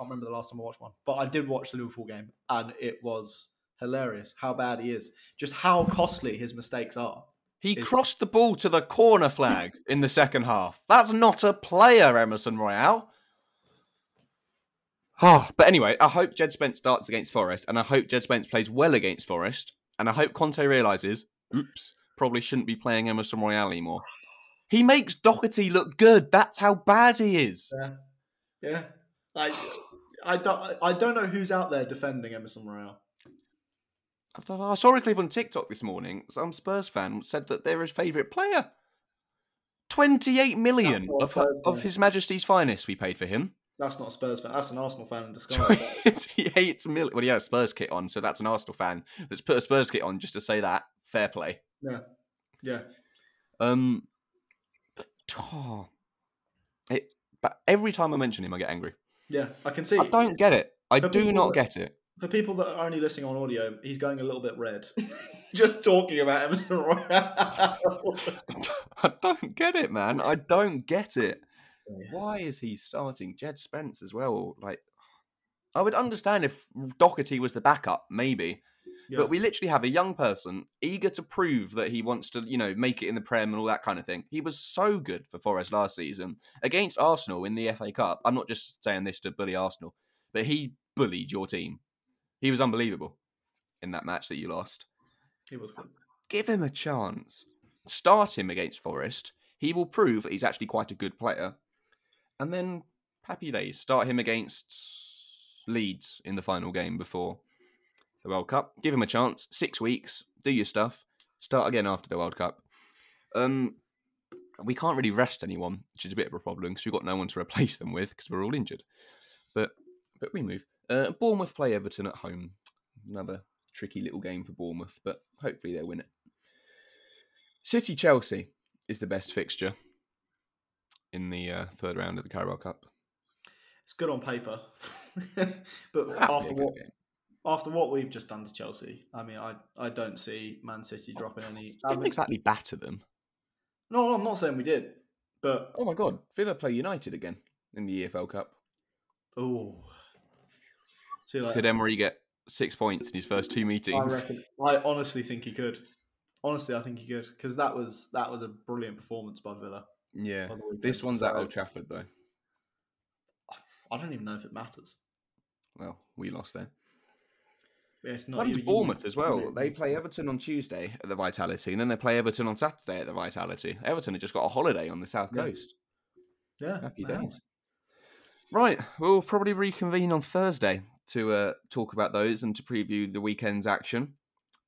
remember the last time I watched one, but I did watch the Liverpool game, and it was hilarious how bad he is. Just how costly his mistakes are. He crossed the ball to the corner flag in the second half. That's not a player, Emerson Royale. Oh, but anyway, I hope Jed Spence starts against Forest, and I hope Jed Spence plays well against Forest. And I hope Conte realises, probably shouldn't be playing Emerson Royale anymore. He makes Doherty look good. That's how bad he is. Yeah. Like, I don't know who's out there defending Emerson Royale. I saw a clip on TikTok this morning. Some Spurs fan said that they're his favourite player. 28 million of His Majesty's finest we paid for him. That's not a Spurs fan. That's an Arsenal fan in disguise. He hates Millie. Well, he has a Spurs kit on, so that's an Arsenal fan that's put a Spurs kit on just to say that. Fair play. Yeah. But every time I mention him, I get angry. Yeah, I can see. I don't get it. I do not get it. For people that are only listening on audio, he's going a little bit red. Just talking about Emerson Royale. I don't get it, man. I don't get it. Why is he starting Jed Spence as well? Like, I would understand if Doherty was the backup, maybe. Yeah. But we literally have a young person eager to prove that he wants to, make it in the Prem and all that kind of thing. He was so good for Forest last season against Arsenal in the FA Cup. I'm not just saying this to bully Arsenal, but he bullied your team. He was unbelievable in that match that you lost. He was good. Give him a chance. Start him against Forest. He will prove that he's actually quite a good player. And then happy days. Start him against Leeds in the final game before the World Cup. Give him a chance. 6 weeks. Do your stuff. Start again after the World Cup. We can't really rest anyone, which is a bit of a problem because we've got no one to replace them with because we're all injured. But we move. Bournemouth play Everton at home. Another tricky little game for Bournemouth, but hopefully they'll win it. City-Chelsea is the best fixture in the third round of the Carabao Cup. It's good on paper. But after what we've just done to Chelsea, I mean, I don't see Man City dropping any... Didn't exactly batter them. No, I'm not saying we did, but... Oh my God, Villa play United again in the EFL Cup. Oh. Could Emery get 6 points in his first two meetings? I honestly think he could. Because that was a brilliant performance by Villa. Yeah, this one's at Old Trafford, though. I don't even know if it matters. Well, we lost there. Yeah, it's not Bournemouth as well. They play Everton on Tuesday at the Vitality, and then they play Everton on Saturday at the Vitality. Everton have just got a holiday on the South Coast. Yeah. Happy days. Right, we'll probably reconvene on Thursday to talk about those and to preview the weekend's action,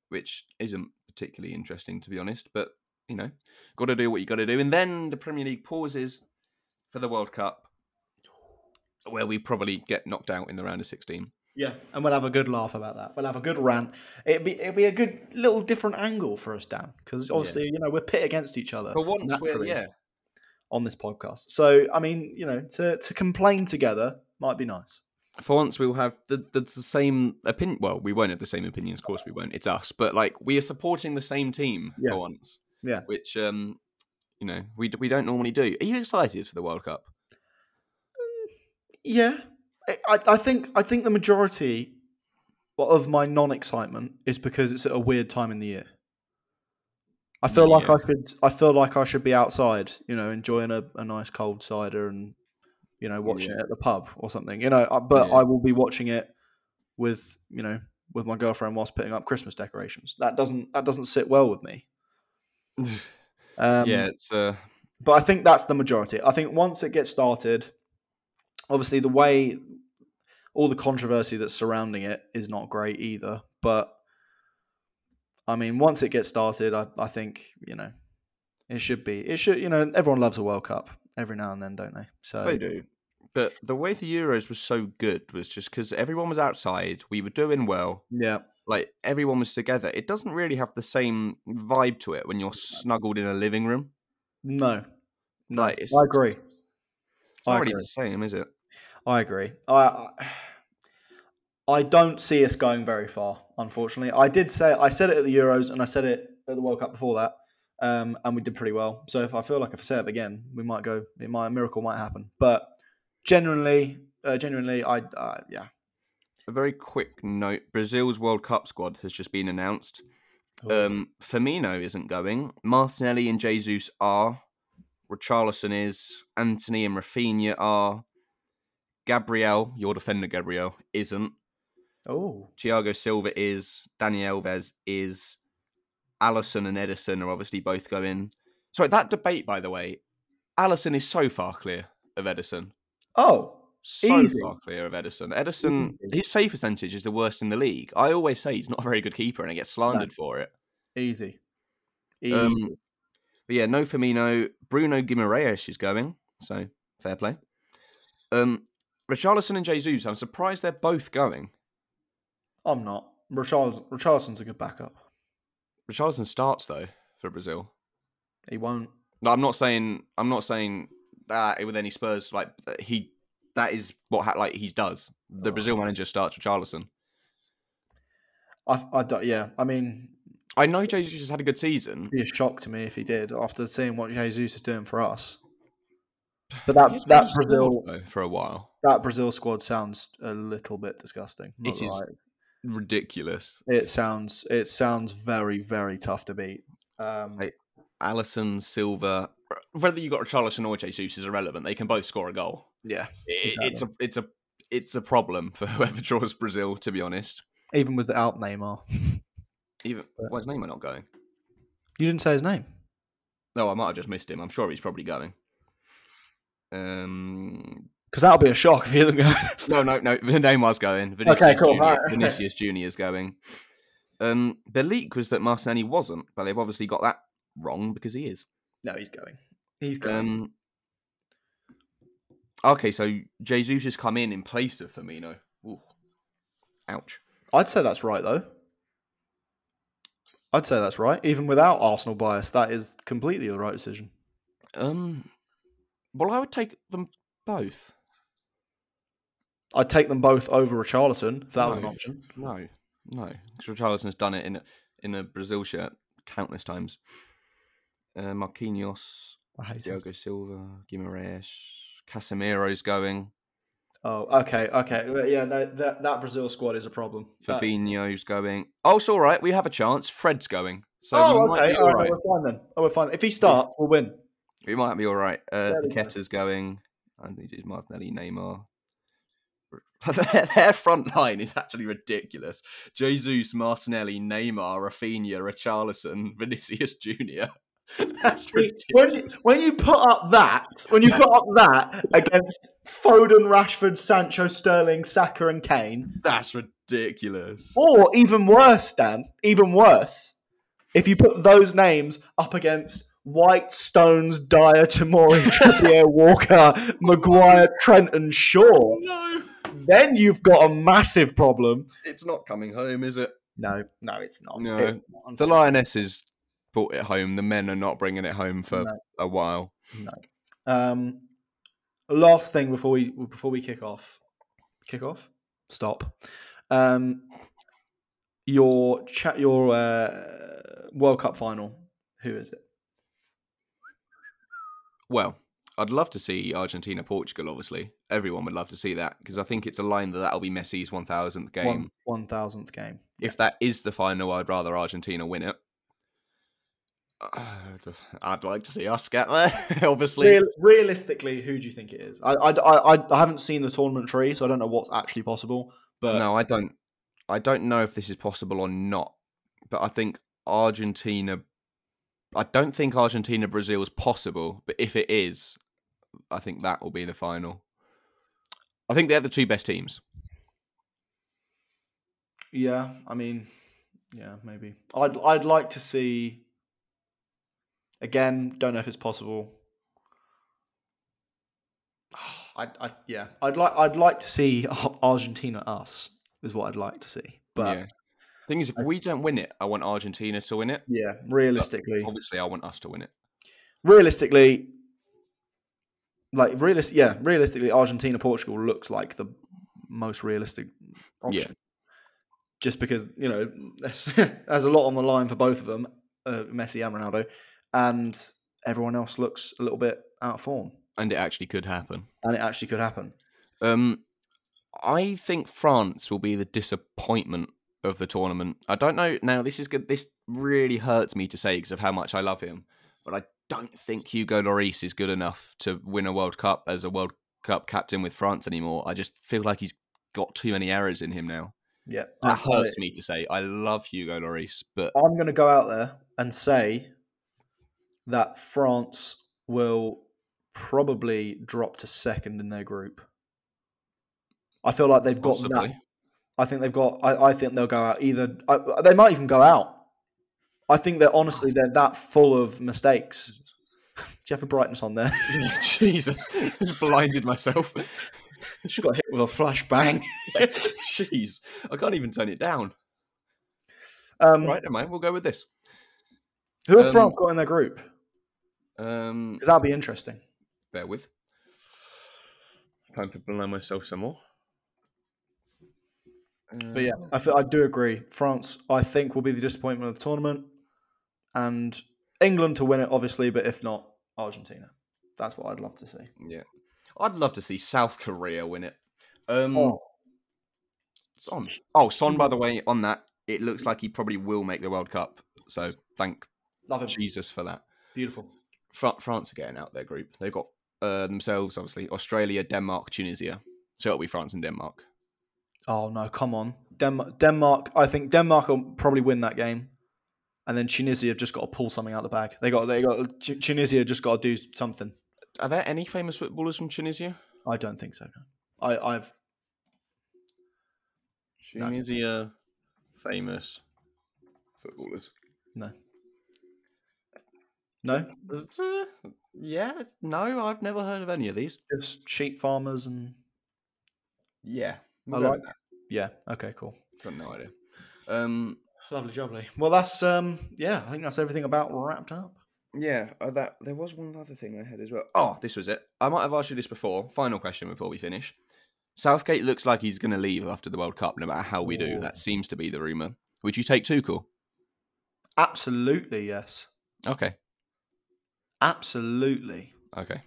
which isn't particularly interesting, to be honest. But, you know, got to do what you got to do. And then the Premier League pauses for the World Cup, where we probably get knocked out in the round of 16. Yeah, and we'll have a good laugh about that. We'll have a good rant. It'd be a good little different angle for us, Dan, because obviously, you know, we're pit against each other. But once we're, on this podcast. So, I mean, you know, to complain together might be nice. For once, we'll have the same opinion. Well, we won't have the same opinions. Of course we won't. It's us. But, like, we are supporting the same team for once. Yeah. Which, you know, we don't normally do. Are you excited for the World Cup? Yeah. I think the majority of my non-excitement is because it's at a weird time in the year. I feel I feel like I should be outside, you know, enjoying a nice cold cider and, you know, watching it at the pub or something, you know. But I will be watching it with, you know, with my girlfriend whilst putting up Christmas decorations. That doesn't sit well with me. But I think that's the majority. I think once it gets started, obviously the way all the controversy that's surrounding it is not great either, but. I mean, once it gets started, I think, you know, it should, you know, everyone loves a World Cup every now and then, don't they? So they do. But the way the Euros was so good was just because everyone was outside. We were doing well. Yeah. Like, everyone was together. It doesn't really have the same vibe to it when you're snuggled in a living room. No. Like, I agree. It's not really the same, is it? I agree. I don't see us going very far, unfortunately. I said it at the Euros and I said it at the World Cup before that, and we did pretty well. So if I say it again, we might go. A miracle might happen. But genuinely, I. A very quick note: Brazil's World Cup squad has just been announced. Firmino isn't going. Martinelli and Jesus are. Richarlison is. Anthony and Rafinha are. Gabriel, your defender, Gabriel, isn't. Oh. Thiago Silva is. Dani Alves is. Alisson and Ederson are obviously both going. Sorry, that debate, by the way, Alisson is so far clear of Ederson. Oh, so easy. Far clear of Ederson. Ederson, his save percentage is the worst in the league. I always say he's not a very good keeper and I get slandered for it. Easy. But yeah, no Firmino. Bruno Guimaraes is going, so fair play. Richarlison and Jesus, I'm surprised they're both going. I'm not. Richarlison's a good backup. Richarlison starts though for Brazil. He won't. No, I'm not saying that with any Spurs. Like that is what he does. The Brazil manager starts Richarlison. I mean, I know Jesus has had a good season. It'd be a shock to me if he did after seeing what Jesus is doing for us. But that Brazil squad, though, for a while. That Brazil squad sounds a little bit disgusting. It is ridiculous. It sounds very, very tough to beat. Alisson, Silva, whether you got Richarlison or Jesus is irrelevant. They can both score a goal. Yeah, exactly. It's a problem for whoever draws Brazil. To be honest, even without Neymar. Why is Neymar not going? You didn't say his name. No, I might have just missed him. I'm sure he's probably going. Because that'll be a shock if he doesn't go. No. Neymar's going. Vinicius Junior's going. The leak was that Martinelli wasn't, but they've obviously got that wrong because he is. No, he's going. He's going. Okay, so Jesus has come in place of Firmino. Ooh. Ouch. I'd say that's right, though. Even without Arsenal bias, that is completely the right decision. Well, I would take them both. I'd take them both over Richarlison, if that was an option. No. Because Richarlison has done it in a Brazil shirt countless times. Marquinhos, Thiago Silva, Guimaraes, Casemiro's going. Oh, okay. Yeah, that Brazil squad is a problem. Fabinho's going. Oh, it's all right. We have a chance. Fred's going. So okay. All right. We're fine then. If he starts, we'll win. It might be all right. Paqueta's going. And he did Martinelli, Neymar. Their front line is actually ridiculous. Jesus, Martinelli, Neymar, Rafinha, Richarlison, Vinicius Junior. That's ridiculous. When you put up that, against Foden, Rashford, Sancho, Sterling, Saka, and Kane, that's ridiculous. Or even worse, Dan, even worse, if you put those names up against White, Stones, Dyer, Tomori, Trippier, Walker, Maguire, Trent, and Shaw, no. Then you've got a massive problem. It's not coming home, is it? No, it's not. No. It's not. The Lionesses brought it home. The men are not bringing it home for a while. No. Last thing before we kick off. Stop. Your World Cup final. Who is it? Well, I'd love to see Argentina-Portugal, obviously. Everyone would love to see that, because I think it's a line that'll be Messi's 1,000th game. 1,000th game. If that is the final, I'd rather Argentina win it. I'd like to see us get there, obviously. Realistically, who do you think it is? I haven't seen the tournament tree, so I don't know what's actually possible. But no, I don't know if this is possible or not. But I think I don't think Argentina-Brazil is possible, but if it is, I think that will be the final. I think they're the two best teams. Yeah, I mean, yeah, maybe. I'd like to see, again, don't know if it's possible. I'd like to see Argentina us, is what I'd like to see. But yeah. Thing is, if we don't win it, I want Argentina to win it. Yeah, realistically. But obviously, I want us to win it. Realistically, Argentina-Portugal looks like the most realistic option. Yeah. Just because, you know, there's a lot on the line for both of them, Messi and Ronaldo, and everyone else looks a little bit out of form. And it actually could happen. I think France will be the disappointment of the tournament. I don't know. Now, this is good. This really hurts me to say because of how much I love him, but I don't think Hugo Lloris is good enough to win a World Cup as a World Cup captain with France anymore. I just feel like he's got too many errors in him now. Yeah, that hurts me to say. I love Hugo Lloris, but I'm going to go out there and say that France will probably drop to second in their group. I feel like they've got possibly. That. I think they've got. I think they'll go out either. They might even go out. I think that honestly, they're that full of mistakes. Do you have a brightness on there? Jesus, I just blinded myself. Just got hit with a flashbang. Jeez, I can't even turn it down. Right, never mind. We'll go with this. Who have France got in their group? Because that'll be interesting. Bear with. Time to blind myself some more. But yeah, I do agree. France, I think, will be the disappointment of the tournament, and England to win it, obviously. But if not, Argentina. That's what I'd love to see. Yeah, I'd love to see South Korea win it. Son. Oh, Son. By the way, on that, it looks like he probably will make the World Cup. So thank Jesus for that. Beautiful. France are getting out their group. They've got themselves, obviously, Australia, Denmark, Tunisia. So it'll be France and Denmark. Oh, no, come on. Denmark, I think Denmark will probably win that game. And then Tunisia have just got to pull something out of the bag. Tunisia just got to do something. Are there any famous footballers from Tunisia? I don't think so, no. Tunisia, no. Famous footballers. No. No? Yeah, no, I've never heard of any of these. Just sheep farmers and... Yeah. We'll that. Yeah. Okay. Cool. Got no idea. Lovely jubbly. Well, that's I think that's everything about wrapped up. Yeah. That there was one other thing I had as well. Oh, this was it. I might have asked you this before. Final question before we finish. Southgate looks like he's going to leave after the World Cup, no matter how we do. That seems to be the rumor. Would you take Tuchel? Absolutely yes. Okay. Absolutely. Okay.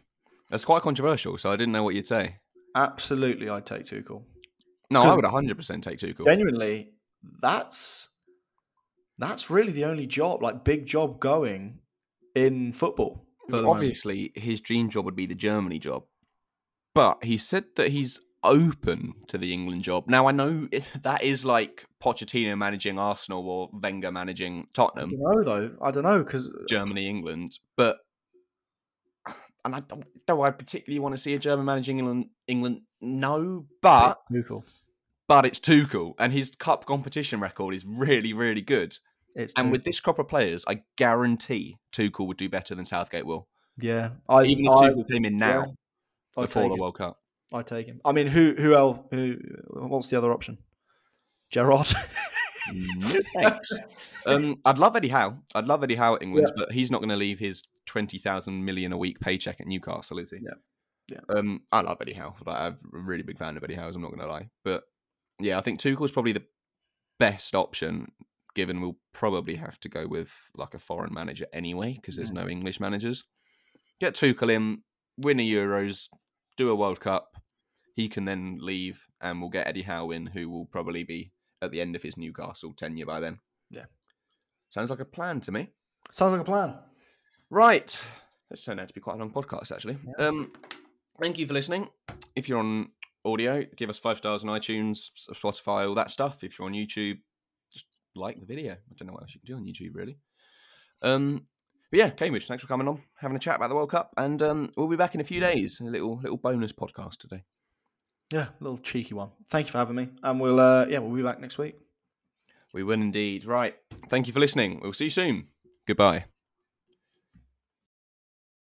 That's quite controversial, so I didn't know what you'd say. Absolutely, I'd take Tuchel. No, I would 100% take Tuchel. Genuinely, that's really the only job, like big job going in football. Obviously, his dream job would be the Germany job. But he said that he's open to the England job. Now, I know that is like Pochettino managing Arsenal or Wenger managing Tottenham. I don't know, because Germany, England. And I particularly want to see a German managing England. No, but it's Tuchel. And his cup competition record is really, really good. And with this crop of players, I guarantee Tuchel would do better than Southgate will. Yeah. Even if Tuchel came in now, before the World Cup. I take him. I mean, who else, what's the other option? Gerrard. Thanks. I'd love Eddie Howe at England, but he's not going to leave his $20,000 million a week paycheck at Newcastle, is he? Yeah. I love Eddie Howe. Like, I'm a really big fan of Eddie Howe, I'm not going to lie. But yeah, I think Tuchel's probably the best option, given we'll probably have to go with like a foreign manager anyway, because there's no English managers. Get Tuchel in, win the Euros, do a World Cup. He can then leave and we'll get Eddie Howe in, who will probably be at the end of his Newcastle tenure by then. Yeah. Sounds like a plan to me. Right. This turned out to be quite a long podcast, actually. Yeah. Thank you for listening. If you're on audio, give us 5 stars on iTunes, Spotify, all that stuff. If you're on YouTube, just like the video. I don't know what else you can do on YouTube, really. But yeah, Cambridge, thanks for coming on, having a chat about the World Cup, and we'll be back in a few days. A little bonus podcast today. Yeah, a little cheeky one. Thank you for having me, and we'll be back next week. We will indeed. Right, thank you for listening. We'll see you soon. Goodbye.